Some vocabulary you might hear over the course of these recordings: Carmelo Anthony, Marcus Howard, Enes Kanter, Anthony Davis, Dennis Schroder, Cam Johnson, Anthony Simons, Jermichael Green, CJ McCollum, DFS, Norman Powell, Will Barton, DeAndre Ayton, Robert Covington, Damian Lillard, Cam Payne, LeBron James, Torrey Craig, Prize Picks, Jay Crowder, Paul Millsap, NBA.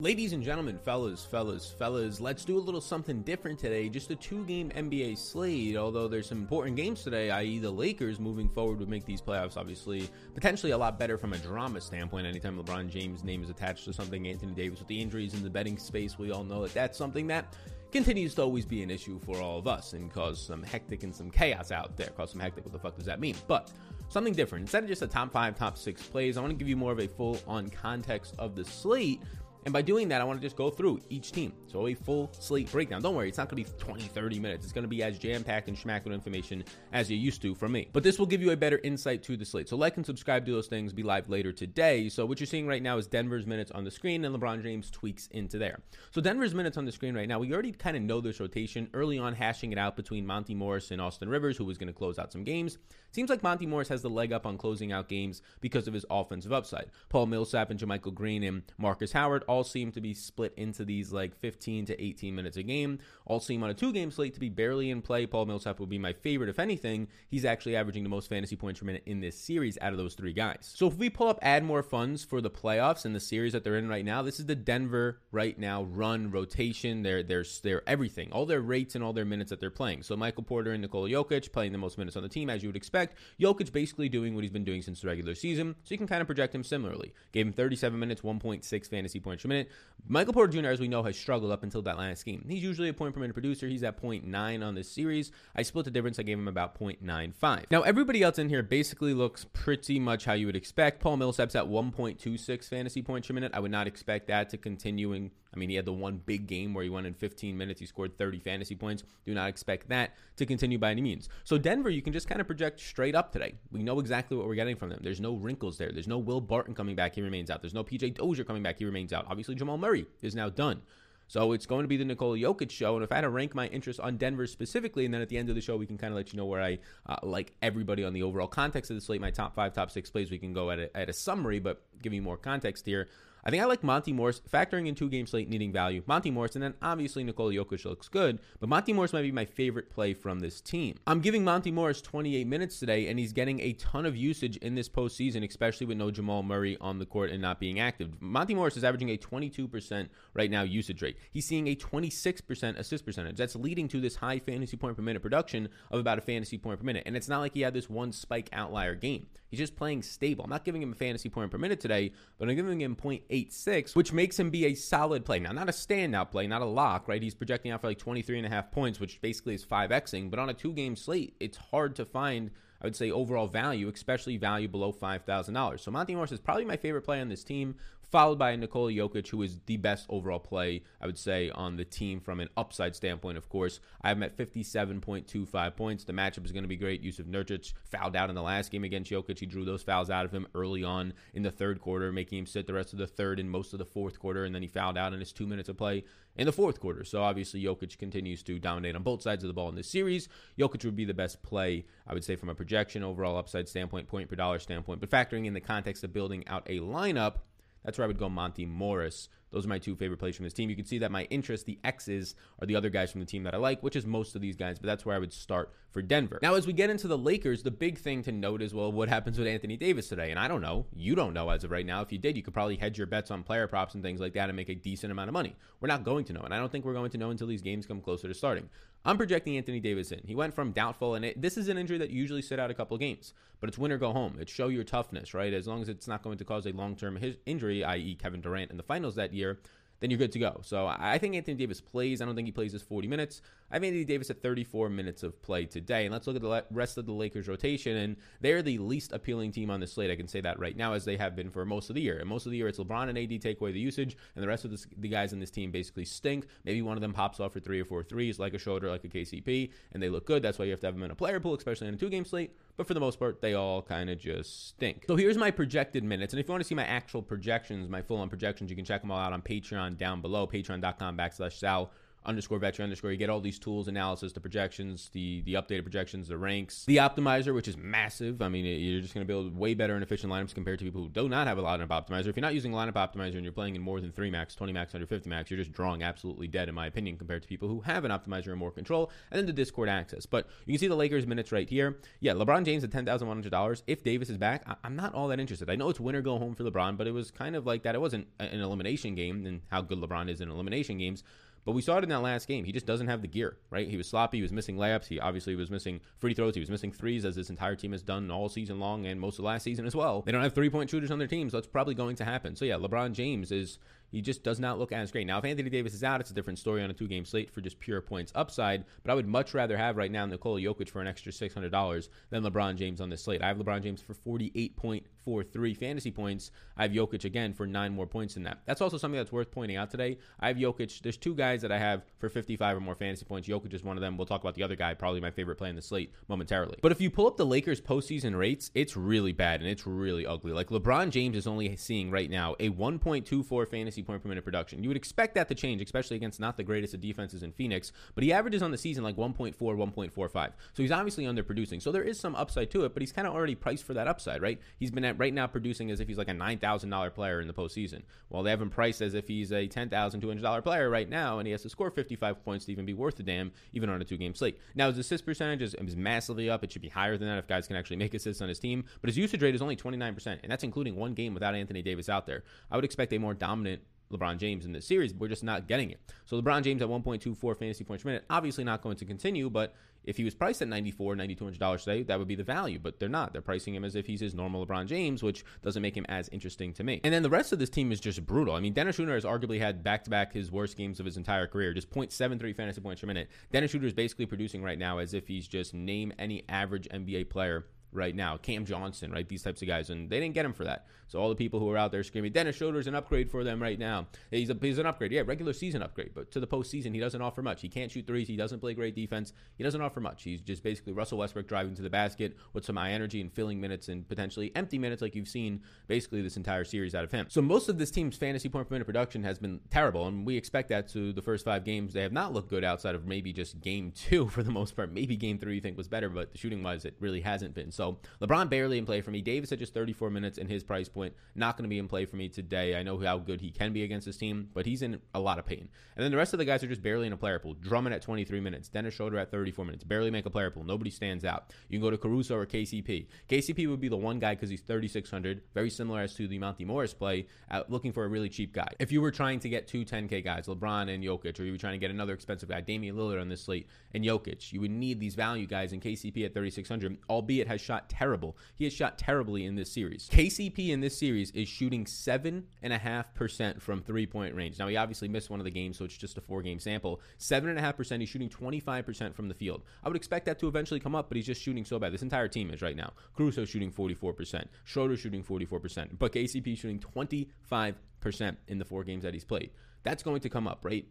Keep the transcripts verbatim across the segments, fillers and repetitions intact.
Ladies and gentlemen, fellas, fellas, fellas, let's do a little something different today. Just a two-game N B A slate, although there's some important games today, that is the Lakers moving forward would make these playoffs, obviously, potentially a lot better from a drama standpoint. Anytime LeBron James' name is attached to something, Anthony Davis with the injuries in the betting space, we all know that that's something that continues to always be an issue for all of us and cause some hectic and some chaos out there. Cause some hectic, what the fuck does that mean? But something different. Instead of just a top five, top six plays, I want to give you more of a full-on context of the slate. And by doing that, I want to just go through each team. So a full slate breakdown. Don't worry, it's not going to be twenty, thirty minutes. It's going to be as jam-packed and schmacked with information as you used to from me. But this will give you a better insight to the slate. So like and subscribe to those things. Be live later today. So what you're seeing right now is Denver's minutes on the screen and LeBron James tweaks into there. So Denver's minutes on the screen right now, we already kind of know this rotation. Early on, hashing it out between Monty Morris and Austin Rivers, who was going to close out some games. Seems like Monty Morris has the leg up on closing out games because of his offensive upside. Paul Millsap and Jermichael Green and Marcus Howard all seem to be split into these like fifteen to eighteen minutes a game. All seem on a two-game slate to be barely in play. Paul Millsap would be my favorite. If anything, he's actually averaging the most fantasy points per minute in this series out of those three guys. So if we pull up add more funds for the playoffs and the series that they're in right now, this is the Denver right now run rotation. They're, they're, they're everything, all their rates and all their minutes that they're playing. So Michael Porter and Nikola Jokic playing the most minutes on the team, as you would expect. Jokic basically doing what he's been doing since the regular season. So you can kind of project him similarly. Gave him thirty-seven minutes, one point six fantasy points per minute. Michael Porter Junior, as we know, has struggled up until that last game. He's usually a point per minute producer. He's at point nine on this series. I split the difference. I gave him about point nine five. Now, everybody else in here basically looks pretty much how you would expect. Paul Millsap's at one point two six fantasy points per minute. I would not expect that to continue. In, I mean, he had the one big game where he won in fifteen minutes. He scored thirty fantasy points. Do not expect that to continue by any means. So Denver, you can just kind of project straight up today. We know exactly what we're getting from them. There's no wrinkles there. There's no Will Barton coming back. He remains out. There's no P J Dozier coming back. He remains out. Obviously, Jamal Murray is now done. So it's going to be the Nikola Jokic show. And if I had to rank my interest on Denver specifically, and then at the end of the show, we can kind of let you know where I uh, like everybody on the overall context of the slate, my top five, top six plays, we can go at a, at a summary, but giving you more context here. I think I like Monty Morris, factoring in two-game slate, needing value. Monty Morris, and then obviously Nikola Jokic looks good, but Monty Morris might be my favorite play from this team. I'm giving Monty Morris twenty-eight minutes today, and he's getting a ton of usage in this postseason, especially with no Jamal Murray on the court and not being active. Monty Morris is averaging a twenty-two percent right now usage rate. He's seeing a twenty-six percent assist percentage. That's leading to this high fantasy point per minute production of about a fantasy point per minute, and it's not like he had this one spike outlier game. He's just playing stable. I'm not giving him a fantasy point per minute today, but I'm giving him point eight six, which makes him be a solid play. Now, not a standout play, not a lock, right? He's projecting out for like twenty-three and a half points, which basically is five Xing, but on a two-game slate, it's hard to find, I would say, overall value, especially value below five thousand dollars. So Monty Morris is probably my favorite play on this team, followed by Nikola Jokic, who is the best overall play, I would say, on the team from an upside standpoint, of course. I have him at fifty-seven point two five points. The matchup is going to be great. Jusuf Nurkic fouled out in the last game against Jokic. He drew those fouls out of him early on in the third quarter, making him sit the rest of the third and most of the fourth quarter, and then he fouled out in his two minutes of play in the fourth quarter. So obviously, Jokic continues to dominate on both sides of the ball in this series. Jokic would be the best play, I would say, from a projection, overall upside standpoint, point per dollar standpoint, but factoring in the context of building out a lineup, that's where I would go Monty Morris. Those are my two favorite plays from this team. You can see that my interest, the X's, are the other guys from the team that I like, which is most of these guys, but that's where I would start for Denver. Now, as we get into the Lakers, the big thing to note is, well, what happens with Anthony Davis today? And I don't know. You don't know as of right now. If you did, you could probably hedge your bets on player props and things like that and make a decent amount of money. We're not going to know, and I don't think we're going to know until these games come closer to starting. I'm projecting Anthony Davis in. He went from doubtful, and it, this is an injury that you usually sit out a couple of games, but it's win or go home. It's show your toughness, right? As long as it's not going to cause a long-term his, injury, that is. Kevin Durant in the finals that year, then you're good to go. So I think Anthony Davis plays. I don't think he plays his forty minutes. I have Anthony Davis at thirty-four minutes of play today. And let's look at the rest of the Lakers rotation. And they're the least appealing team on the slate. I can say that right now, as they have been for most of the year. And most of the year, it's LeBron and A D take away the usage. And the rest of this, the guys in this team basically stink. Maybe one of them pops off for three or four threes, like a Schroder, like a K C P. And they look good. That's why you have to have them in a player pool, especially in a two-game slate. But for the most part, they all kind of just stink. So here's my projected minutes. And if you want to see my actual projections, my full-on projections, you can check them all out on Patreon down below, patreon dot com backslash Sal underscore veteran underscore. You get all these tools, analysis, the projections, the the updated projections, the ranks, the optimizer, which is massive. I mean, you're just going to build way better and efficient lineups compared to people who do not have a lineup optimizer. If you're not using lineup optimizer and you're playing in more than three max, twenty max, under fifty max, you're just drawing absolutely dead, in my opinion, compared to people who have an optimizer and more control. And then the Discord access. But you can see the Lakers minutes right here. Yeah, LeBron James at ten thousand one hundred dollars. If Davis is back, I- I'm not all that interested. I know it's win or go home for LeBron, but it was kind of like that. It wasn't an elimination game, and how good LeBron is in elimination games. But we saw it in that last game. He just doesn't have the gear, right? He was sloppy. He was missing layups. He obviously was missing free throws. He was missing threes, as this entire team has done all season long and most of last season as well. They don't have three-point shooters on their team, so that's probably going to happen. So, yeah, LeBron James is... he just does not look as great. Now, if Anthony Davis is out, it's a different story on a two-game slate for just pure points upside, but I would much rather have right now Nikola Jokic for an extra six hundred dollars than LeBron James on this slate. I have LeBron James for forty-eight point four three fantasy points. I have Jokic, again, for nine more points than that. That's also something that's worth pointing out today. I have Jokic. There's two guys that I have for fifty-five or more fantasy points. Jokic is one of them. We'll talk about the other guy, probably my favorite play in the slate, momentarily. But if you pull up the Lakers' postseason rates, it's really bad, and it's really ugly. Like, LeBron James is only seeing right now a one point two four fantasy point per minute production. You would expect that to change, especially against not the greatest of defenses in Phoenix, but he averages on the season like one point four, one point four five. So he's obviously underproducing. So there is some upside to it, but he's kind of already priced for that upside, right? He's been at right now producing as if he's like a nine thousand dollars player in the postseason. Well, they have him priced as if he's a ten thousand two hundred dollars player right now, and he has to score fifty-five points to even be worth a damn, even on a two-game slate. Now, his assist percentage is, is massively up. It should be higher than that if guys can actually make assists on his team, but his usage rate is only twenty-nine percent, and that's including one game without Anthony Davis out there. I would expect a more dominant LeBron James in this series, but we're just not getting it. So LeBron James at one point two four fantasy points per minute, obviously not going to continue, but if he was priced at ninety-four hundred dollars, ninety-two hundred dollars today, that would be the value, but they're not. They're pricing him as if he's his normal LeBron James, which doesn't make him as interesting to me. And then the rest of this team is just brutal. I mean, Dennis Schroder has arguably had back-to-back his worst games of his entire career, just point seven three fantasy points per minute. Dennis Schroder is basically producing right now as if he's just name any average N B A player right now. Cam Johnson, right? These types of guys, and they didn't get him for that. So all the people who are out there screaming, Dennis Schroder's an upgrade for them right now. He's, a, he's an upgrade. Yeah, regular season upgrade, but to the postseason, he doesn't offer much. He can't shoot threes. He doesn't play great defense. He doesn't offer much. He's just basically Russell Westbrook driving to the basket with some high energy and filling minutes and potentially empty minutes like you've seen basically this entire series out of him. So most of this team's fantasy point per minute production has been terrible, and we expect that to the first five games. They have not looked good outside of maybe just game two for the most part. Maybe game three you think was better, but the shooting-wise, it really hasn't been. So So LeBron barely in play for me. Davis at just thirty-four minutes and his price point, not going to be in play for me today. I know how good he can be against this team, but he's in a lot of pain. And then the rest of the guys are just barely in a player pool. Drummond at twenty-three minutes. Dennis Schroder at thirty-four minutes. Barely make a player pool. Nobody stands out. You can go to Caruso or K C P. K C P would be the one guy because he's thirty-six hundred. Very similar as to the Monty Morris play, uh, looking for a really cheap guy. If you were trying to get two ten K guys, LeBron and Jokic, or you were trying to get another expensive guy, Damian Lillard on this slate, and Jokic, you would need these value guys, and K C P at thirty-six hundred, albeit has shot terrible. He has shot terribly in this series. K C P in this series is shooting seven and a half percent from three-point range. Now, he obviously missed one of the games, so it's just a four-game sample. Seven and a half percent. He's shooting twenty-five percent from the field. I would expect that to eventually come up, but he's just shooting so bad. This entire team is right now. Caruso shooting forty-four percent. Schroeder shooting forty-four percent. But K C P shooting twenty-five percent in the four games that he's played. That's going to come up, right?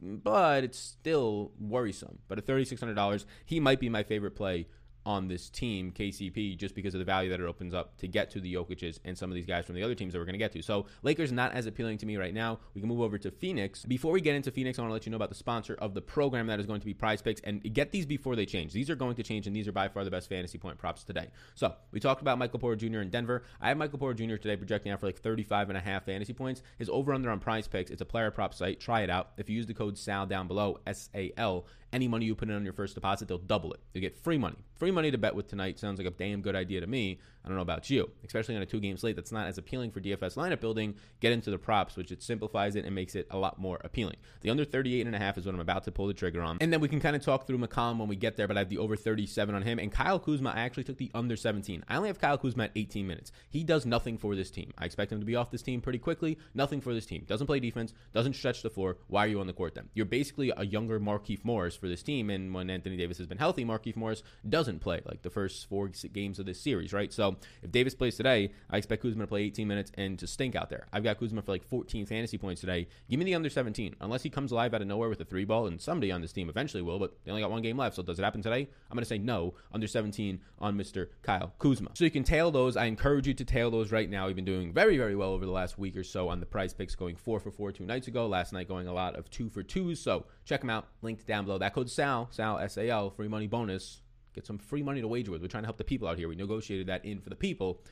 But it's still worrisome. But at thirty-six hundred dollars, he might be my favorite play on this team, K C P, just because of the value that it opens up to get to the Jokic's and some of these guys from the other teams that we're going to get to. So Lakers not as appealing to me right now. We can move over to Phoenix. Before we get into Phoenix, I want to let you know about the sponsor of the program that is going to be Prize Picks, and get these before they change. These are going to change, and these are by far the best fantasy point props today. So we talked about Michael Porter Junior in Denver. I have Michael Porter Junior today projecting out for like thirty-five and a half fantasy points. His over-under on Prize Picks, it's a player prop site. Try it out. If you use the code S A L down below, S A L, any money you put in on your first deposit, they'll double it. You get free money. Free money to bet with tonight. Sounds like a damn good idea to me. I don't know about you. Especially on a two-game slate that's not as appealing for D F S lineup building, get into the props, which it simplifies it and makes it a lot more appealing. The under thirty-eight and a half is what I'm about to pull the trigger on. And then we can kind of talk through McCollum when we get there, but I have the over thirty-seven on him. And Kyle Kuzma, I actually took the under seventeen. I only have Kyle Kuzma at eighteen minutes. He does nothing for this team. I expect him to be off this team pretty quickly. Nothing for this team. Doesn't play defense. Doesn't stretch the floor. Why are you on the court then? You're basically a younger Markieff Morris for this team. And when Anthony Davis has been healthy, Markieff Morris doesn't play, like the first four games of this series, right? So if Davis plays today, I expect Kuzma to play eighteen minutes and to stink out there. I've got Kuzma for like fourteen fantasy points today. Give me the under seventeen, unless he comes alive out of nowhere with a three ball, and somebody on this team eventually will, but they only got one game left. So does it happen today? I'm going to say no, under seventeen on Mister Kyle Kuzma. So you can tail those. I encourage you to tail those right now. We've been doing very, very well over the last week or so on the Prize Picks, going four for four two nights ago, last night going a lot of two for twos. So check them out. Linked down below. That code SAL, SAL, S A L, free money bonus. Get some free money to wager with. We're trying to help the people out here. We negotiated that in for the people.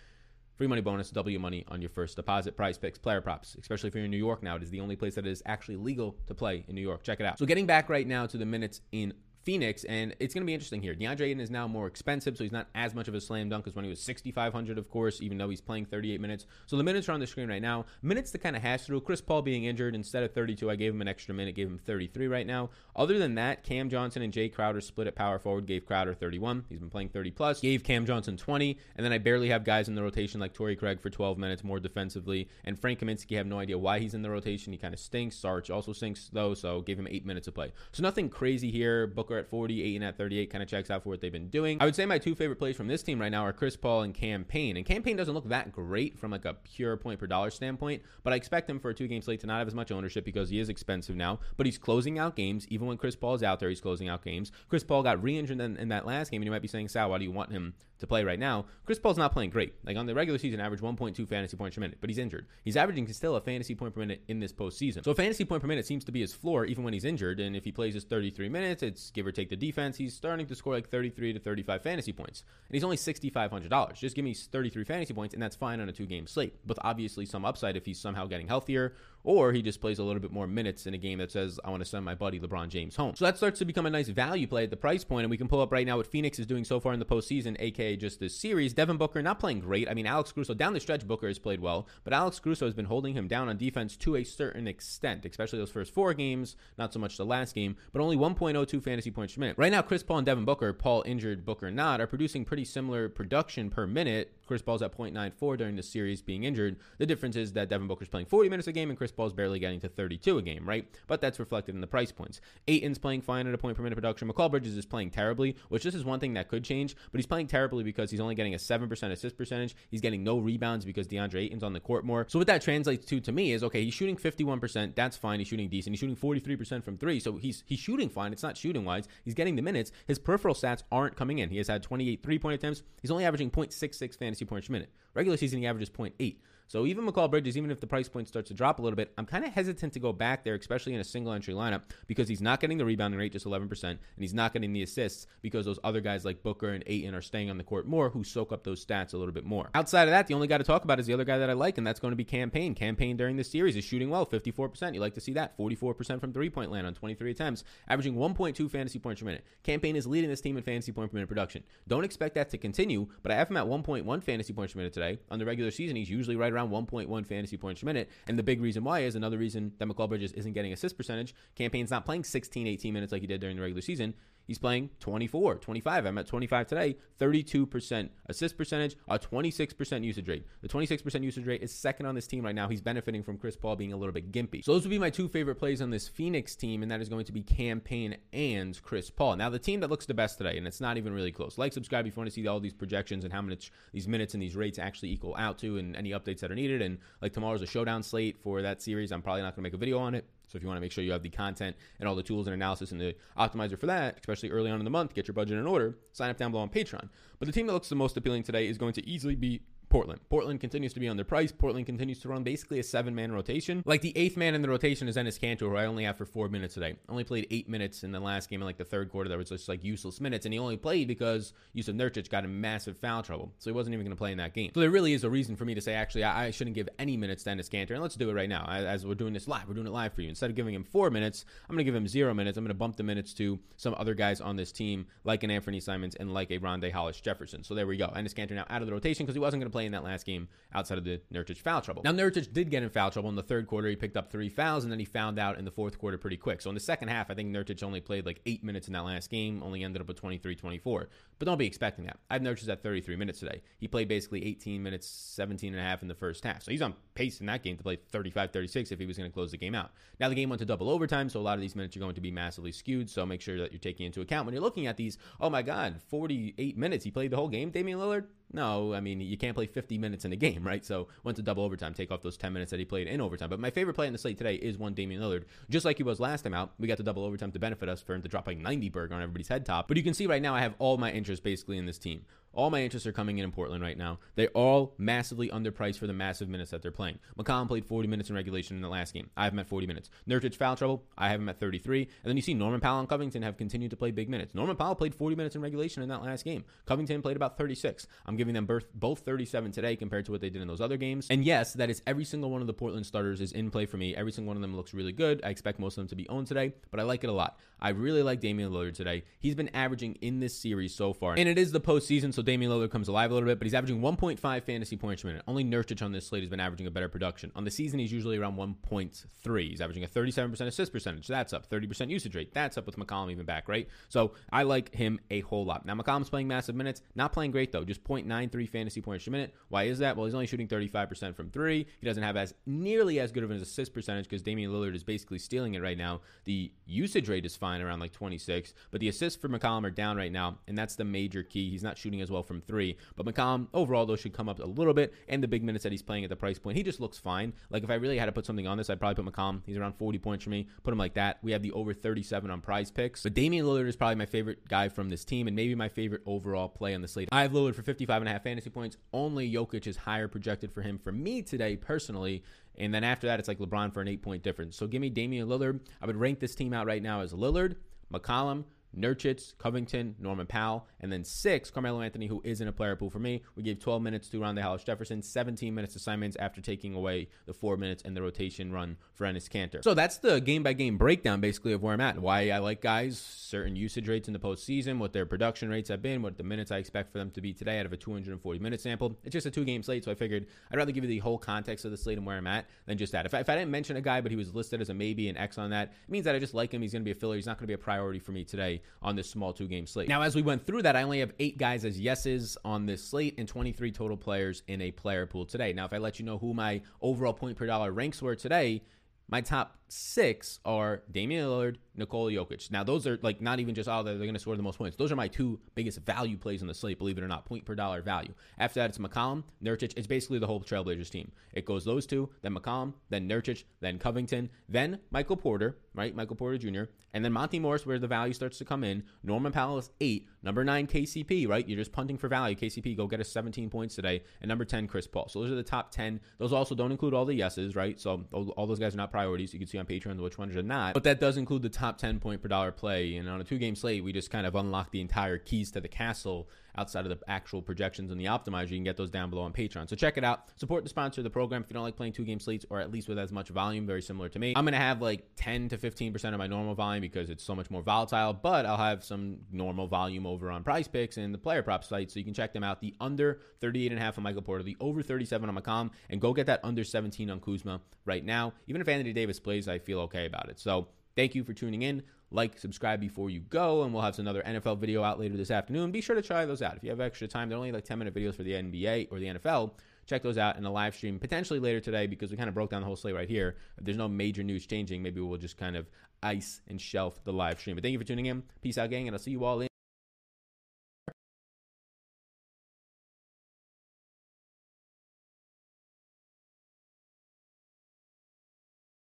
Free money bonus, double your money on your first deposit. Prize Picks, player props, especially if you're in New York now. It is the only place that is actually legal to play in New York. Check it out. So getting back right now to the minutes in Phoenix, and it's going to be interesting here. DeAndre Ayton is now more expensive, so he's not as much of a slam dunk as when he was sixty-five hundred, of course, even though he's playing thirty-eight minutes. So the minutes are on the screen right now. Minutes to kind of hash through. Chris Paul being injured, instead of thirty-two, I gave him an extra minute, gave him thirty-three right now. Other than that, Cam Johnson and Jay Crowder split at power forward, gave Crowder thirty-one. He's been playing thirty plus, gave Cam Johnson twenty, and then I barely have guys in the rotation like Torrey Craig for twelve minutes, more defensively, and Frank Kaminsky, I have no idea why he's in the rotation. He kind of stinks. Sarge also stinks, though, so gave him eight minutes to play. So nothing crazy here. Booker at forty, Ayton at thirty-eight, kind of checks out for what they've been doing. I would say my two favorite plays from this team right now are Chris Paul and Cam Payne. And Cam Payne doesn't look that great from like a pure point per dollar standpoint, but I expect him for a two-game slate to not have as much ownership because he is expensive now, but he's closing out games. Even when Chris Paul's out there, he's closing out games. Chris Paul got re-injured in, in that last game, and you might be saying, Sal, why do you want him to play right now? Chris Paul's not playing great. Like on the regular season, average one point two fantasy points per minute, but he's injured. He's averaging still a fantasy point per minute in this postseason. So a fantasy point per minute seems to be his floor even when he's injured, and if he plays his thirty-three minutes, it's give or take the defense, he's starting to score like thirty-three to thirty-five fantasy points, and he's only sixty-five hundred dollars. Just give me thirty-three fantasy points, and that's fine on a two-game slate, with obviously some upside if he's somehow getting healthier, or he just plays a little bit more minutes in a game that says, I want to send my buddy LeBron James home. So that starts to become a nice value play at the price point, and we can pull up right now what Phoenix is doing so far in the postseason, aka just this series. Devin Booker not playing great. I mean, Alex Caruso, down the stretch, Booker has played well, but Alex Caruso has been holding him down on defense to a certain extent, especially those first four games, not so much the last game, but only one point oh two fantasy points per minute. Right now, Chris Paul and Devin Booker, Paul injured, Booker not, are producing pretty similar production per minute. Chris Paul's at point nine four during the series being injured. The difference is that Devin Booker's playing forty minutes a game and Chris Paul's barely getting to thirty-two a game, right? But that's reflected in the price points. Ayton's playing fine at a point per minute production. McCall Bridges is playing terribly, which this is one thing that could change, but he's playing terribly because he's only getting a seven percent assist percentage. He's getting no rebounds because DeAndre Ayton's on the court more. So what that translates to to me is, okay, he's shooting fifty-one percent. That's fine. He's shooting decent. He's shooting forty-three percent from three. So he's, he's shooting fine. It's not shooting wise. He's getting the minutes. His peripheral stats aren't coming in. He has had twenty-eight three-point attempts. He's only averaging point six six fantasy points per minute. Regular season, he averages point eight. So even McCall Bridges, even if the price point starts to drop a little bit, I'm kind of hesitant to go back there, especially in a single entry lineup, because he's not getting the rebounding rate, just eleven percent, and he's not getting the assists because those other guys like Booker and Ayton are staying on the court more, who soak up those stats a little bit more. Outside of that, the only guy to talk about is the other guy that I like, and that's going to be Cam Payne. Cam Payne during this series is shooting well, fifty-four percent. You like to see that. forty-four percent from three-point land on twenty-three attempts, averaging one point two fantasy points per minute. Cam Payne is leading this team in fantasy point per minute production. Don't expect that to continue, but I have him at one point one fantasy points per minute today. On the regular season, he's usually right around one point one fantasy points per minute, and the big reason why is another reason that McCall Bridges isn't getting assist percentage. Cam Payne's not playing sixteen, eighteen minutes like he did during the regular season. He's playing twenty-four, twenty-five. I'm at twenty-five today, thirty-two percent assist percentage, a twenty-six percent usage rate. The twenty-six percent usage rate is second on this team right now. He's benefiting from Chris Paul being a little bit gimpy. So those would be my two favorite plays on this Phoenix team, and that is going to be Cam Payne and Chris Paul. Now, the team that looks the best today, and it's not even really close. Like, subscribe if you want to see all these projections and how much these minutes and these rates actually equal out to and any updates that are needed. And like, tomorrow's a showdown slate for that series. I'm probably not going to make a video on it. So if you want to make sure you have the content and all the tools and analysis and the optimizer for that, especially early on in the month, get your budget in order, sign up down below on Patreon. But the team that looks the most appealing today is going to easily be Portland. Portland continues to be underpriced. Portland continues to run basically a seven-man rotation. Like, the eighth man in the rotation is Enes Kanter, who I only have for four minutes today. Only played eight minutes in the last game in like the third quarter. That was just like useless minutes, and he only played because Jusuf Nurkic got in massive foul trouble, so he wasn't even going to play in that game. So there really is a reason for me to say, actually, I, I shouldn't give any minutes to Enes Kanter, and let's do it right now. I, as we're doing this live, we're doing it live for you. Instead of giving him four minutes, I'm going to give him zero minutes. I'm going to bump the minutes to some other guys on this team, like an Anthony Simons and like a Rondé Hollis Jefferson. So there we go. Enes Kanter now out of the rotation because he wasn't going to play play in that last game outside of the Nurkic foul trouble. Now, Nurkic did get in foul trouble in the third quarter. He picked up three fouls, and then he found out in the fourth quarter pretty quick. So in the second half, I think Nurkic only played like eight minutes in that last game, only ended up with twenty-three twenty-four. But don't be expecting that. I have Nurkic at thirty-three minutes today. He played basically eighteen minutes, seventeen and a half in the first half. So he's on pace in that game to play thirty-five thirty-six if he was going to close the game out. Now, the game went to double overtime, so a lot of these minutes are going to be massively skewed. So make sure that you're taking into account when you're looking at these, oh my God, forty-eight minutes, he played the whole game, Damian Lillard? No, I mean, you can't play fifty minutes in a game, right? So went to double overtime, take off those ten minutes that he played in overtime. But my favorite play in the slate today is one Damian Lillard. Just like he was last time out, we got the double overtime to benefit us for him to drop like ninety burger on everybody's head top. But you can see right now I have all my interest basically in this team. All my interests are coming in in Portland right now. They're all massively underpriced for the massive minutes that they're playing. McCollum played forty minutes in regulation in the last game. I have him at forty minutes. Nurkic foul trouble, I have him at thirty-three. And then you see Norman Powell and Covington have continued to play big minutes. Norman Powell played forty minutes in regulation in that last game. Covington played about thirty-six. I'm giving them both thirty-seven today compared to what they did in those other games. And yes, that is every single one of the Portland starters is in play for me. Every single one of them looks really good. I expect most of them to be owned today, but I like it a lot. I really like Damian Lillard today. He's been averaging in this series so far, and it is the postseason, so So Damian Lillard comes alive a little bit, but he's averaging one point five fantasy points per minute. Only Nurkic on this slate has been averaging a better production. On the season, he's usually around one point three. He's averaging a thirty-seven percent assist percentage. That's up. thirty percent usage rate. That's up with McCollum even back, right? So I like him a whole lot. Now, McCollum's playing massive minutes. Not playing great, though. Just point nine three fantasy points per minute. Why is that? Well, he's only shooting thirty-five percent from three. He doesn't have as nearly as good of an assist percentage because Damian Lillard is basically stealing it right now. The usage rate is fine around like twenty-six, but the assists for McCollum are down right now, and that's the major key. He's not shooting as well from three, but McCollum overall though should come up a little bit, and the big minutes that he's playing at the price point, he just looks fine. Like if I really had to put something on this, I'd probably put McCollum. He's around forty points for me. Put him like that. We have the over thirty-seven on Prize Picks, but Damian Lillard is probably my favorite guy from this team and maybe my favorite overall play on the slate. I have Lillard for fifty-five and a half fantasy points. Only Jokic is higher projected for him for me today personally. And then after that, it's like LeBron for an eight point difference. So give me Damian Lillard. I would rank this team out right now as Lillard, McCollum, Nurkic, Covington, Norman Powell, and then six, Carmelo Anthony, who isn't a player pool for me. We gave twelve minutes to Rondae Hollis-Jefferson, seventeen minutes to Simons after taking away the four minutes and the rotation run for Enes Kanter. So that's the game-by-game breakdown, basically, of where I'm at and why I like guys, certain usage rates in the postseason, what their production rates have been, what the minutes I expect for them to be today out of a two hundred forty minute sample. It's just a two-game slate, so I figured I'd rather give you the whole context of the slate and where I'm at than just that. If I, if I didn't mention a guy, but he was listed as a maybe, an X on that, it means that I just like him. He's going to be a filler. He's not going to be a priority for me today on this small two-game slate. Now, as we went through that, I only have eight guys as yeses on this slate and twenty-three total players in a player pool today. Now, if I let you know who my overall point per dollar ranks were today, my top six are Damian Lillard, Nikola Jokic. Now, those are like not even just, oh, they're going to score the most points. Those are my two biggest value plays on the slate, believe it or not, point per dollar value. After that, it's McCollum, Nurkic. It's basically the whole Trailblazers team. It goes those two, then McCollum, then Nurkic, then Covington, then Michael Porter, right? Michael Porter Junior And then Monty Morris, where the value starts to come in. Norman Powell is eight. Number nine, K C P, right? You're just punting for value. K C P, go get us seventeen points today. And number ten, Chris Paul. So those are the top ten. Those also don't include all the yeses, right? So all those guys are not priorities. You can see on Patreon which ones are not. But that does include the top ten point per dollar play. And on a two-game slate, we just kind of unlock the entire keys to the castle outside of the actual projections and the optimizer. You can get those down below on Patreon. So check it out. Support the sponsor of the program if you don't like playing two-game slates, or at least with as much volume, very similar to me. I'm going to have like ten to fifteen percent of my normal volume because it's so much more volatile, but I'll have some normal volume over on Prize Picks and the player prop site, so you can check them out. The under thirty-eight and a half on Michael Porter, the over thirty-seven on McCollum, and go get that under seventeen on Kuzma right now. Even if Anthony Davis plays, I feel okay about it. So thank you for tuning in. Like, subscribe before you go, and we'll have another N F L video out later this afternoon. Be sure to try those out. If you have extra time, they're only like ten minute videos for the N B A or the N F L. Check those out in a live stream potentially later today because we kind of broke down the whole slate right here. If there's no major news changing, maybe we'll just kind of ice and shelf the live stream. But thank you for tuning in. Peace out, gang, and I'll see you all in.